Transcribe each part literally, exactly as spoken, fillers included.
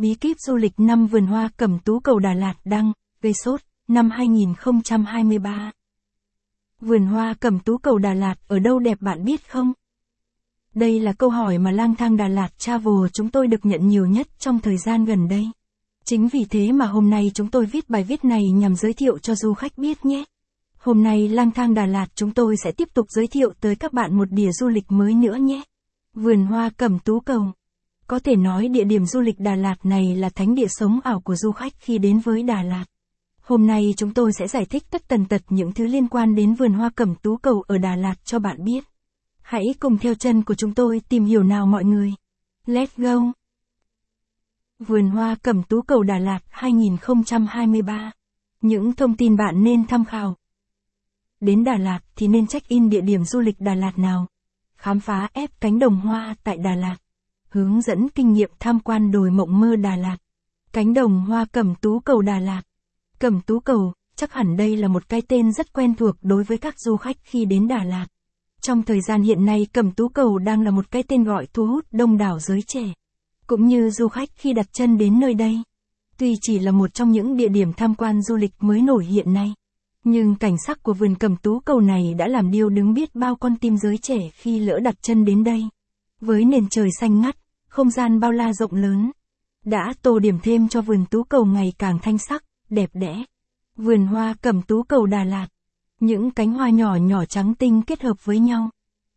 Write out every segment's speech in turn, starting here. Bí kíp du lịch năm vườn hoa Cẩm Tú Cầu Đà Lạt đăng, gây sốt, năm hai nghìn không trăm hai mươi ba. Vườn hoa Cẩm Tú Cầu Đà Lạt ở đâu đẹp bạn biết không? Đây là câu hỏi mà Lang Thang Đà Lạt Travel chúng tôi được nhận nhiều nhất trong thời gian gần đây. Chính vì thế mà hôm nay chúng tôi viết bài viết này nhằm giới thiệu cho du khách biết nhé. Hôm nay Lang Thang Đà Lạt chúng tôi sẽ tiếp tục giới thiệu tới các bạn một địa du lịch mới nữa nhé. Vườn hoa Cẩm Tú Cầu. Có thể nói địa điểm du lịch Đà Lạt này là thánh địa sống ảo của du khách khi đến với Đà Lạt. Hôm nay chúng tôi sẽ giải thích tất tần tật những thứ liên quan đến vườn hoa Cẩm Tú Cầu ở Đà Lạt cho bạn biết. Hãy cùng theo chân của chúng tôi tìm hiểu nào mọi người. Let's go! Vườn hoa Cẩm Tú Cầu Đà Lạt hai nghìn không trăm hai mươi ba. Những thông tin bạn nên tham khảo. Đến Đà Lạt thì nên check-in địa điểm du lịch Đà Lạt nào? Khám phá ép cánh đồng hoa tại Đà Lạt. Hướng dẫn kinh nghiệm tham quan đồi mộng mơ Đà Lạt. Cánh đồng hoa Cẩm Tú Cầu Đà Lạt. Cẩm Tú Cầu, chắc hẳn đây là một cái tên rất quen thuộc đối với các du khách khi đến Đà Lạt. Trong thời gian hiện nay, Cẩm Tú Cầu đang là một cái tên gọi thu hút đông đảo giới trẻ, cũng như du khách khi đặt chân đến nơi đây. Tuy chỉ là một trong những địa điểm tham quan du lịch mới nổi hiện nay, nhưng cảnh sắc của vườn Cẩm Tú Cầu này đã làm điêu đứng biết bao con tim giới trẻ khi lỡ đặt chân đến đây. Với nền trời xanh ngắt, không gian bao la rộng lớn, đã tô điểm thêm cho vườn Tú Cầu ngày càng thanh sắc, đẹp đẽ. Vườn hoa Cẩm Tú Cầu Đà Lạt. Những cánh hoa nhỏ nhỏ trắng tinh kết hợp với nhau,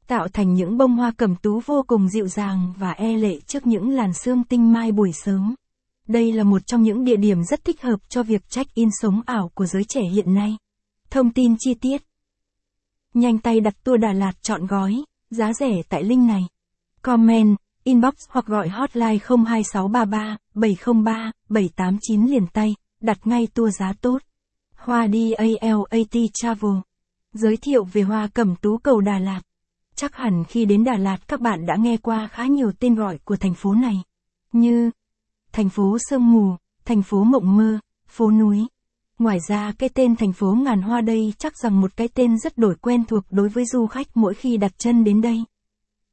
tạo thành những bông hoa cẩm tú vô cùng dịu dàng và e lệ trước những làn sương tinh mai buổi sớm. Đây là một trong những địa điểm rất thích hợp cho việc check-in sống ảo của giới trẻ hiện nay. Thông tin chi tiết. Nhanh tay đặt tour Đà Lạt trọn gói, giá rẻ tại link này. Comment, inbox hoặc gọi hotline không hai sáu ba ba, bảy không ba, bảy tám chín liền tay, đặt ngay tour giá tốt. Hoa đê a lờ a tê Travel giới thiệu về hoa Cẩm Tú Cầu Đà Lạt. Chắc hẳn khi đến Đà Lạt các bạn đã nghe qua khá nhiều tên gọi của thành phố này, như thành phố sương mù, thành phố mộng mơ, phố núi. Ngoài ra cái tên thành phố ngàn hoa đây chắc rằng một cái tên rất đổi quen thuộc đối với du khách mỗi khi đặt chân đến đây.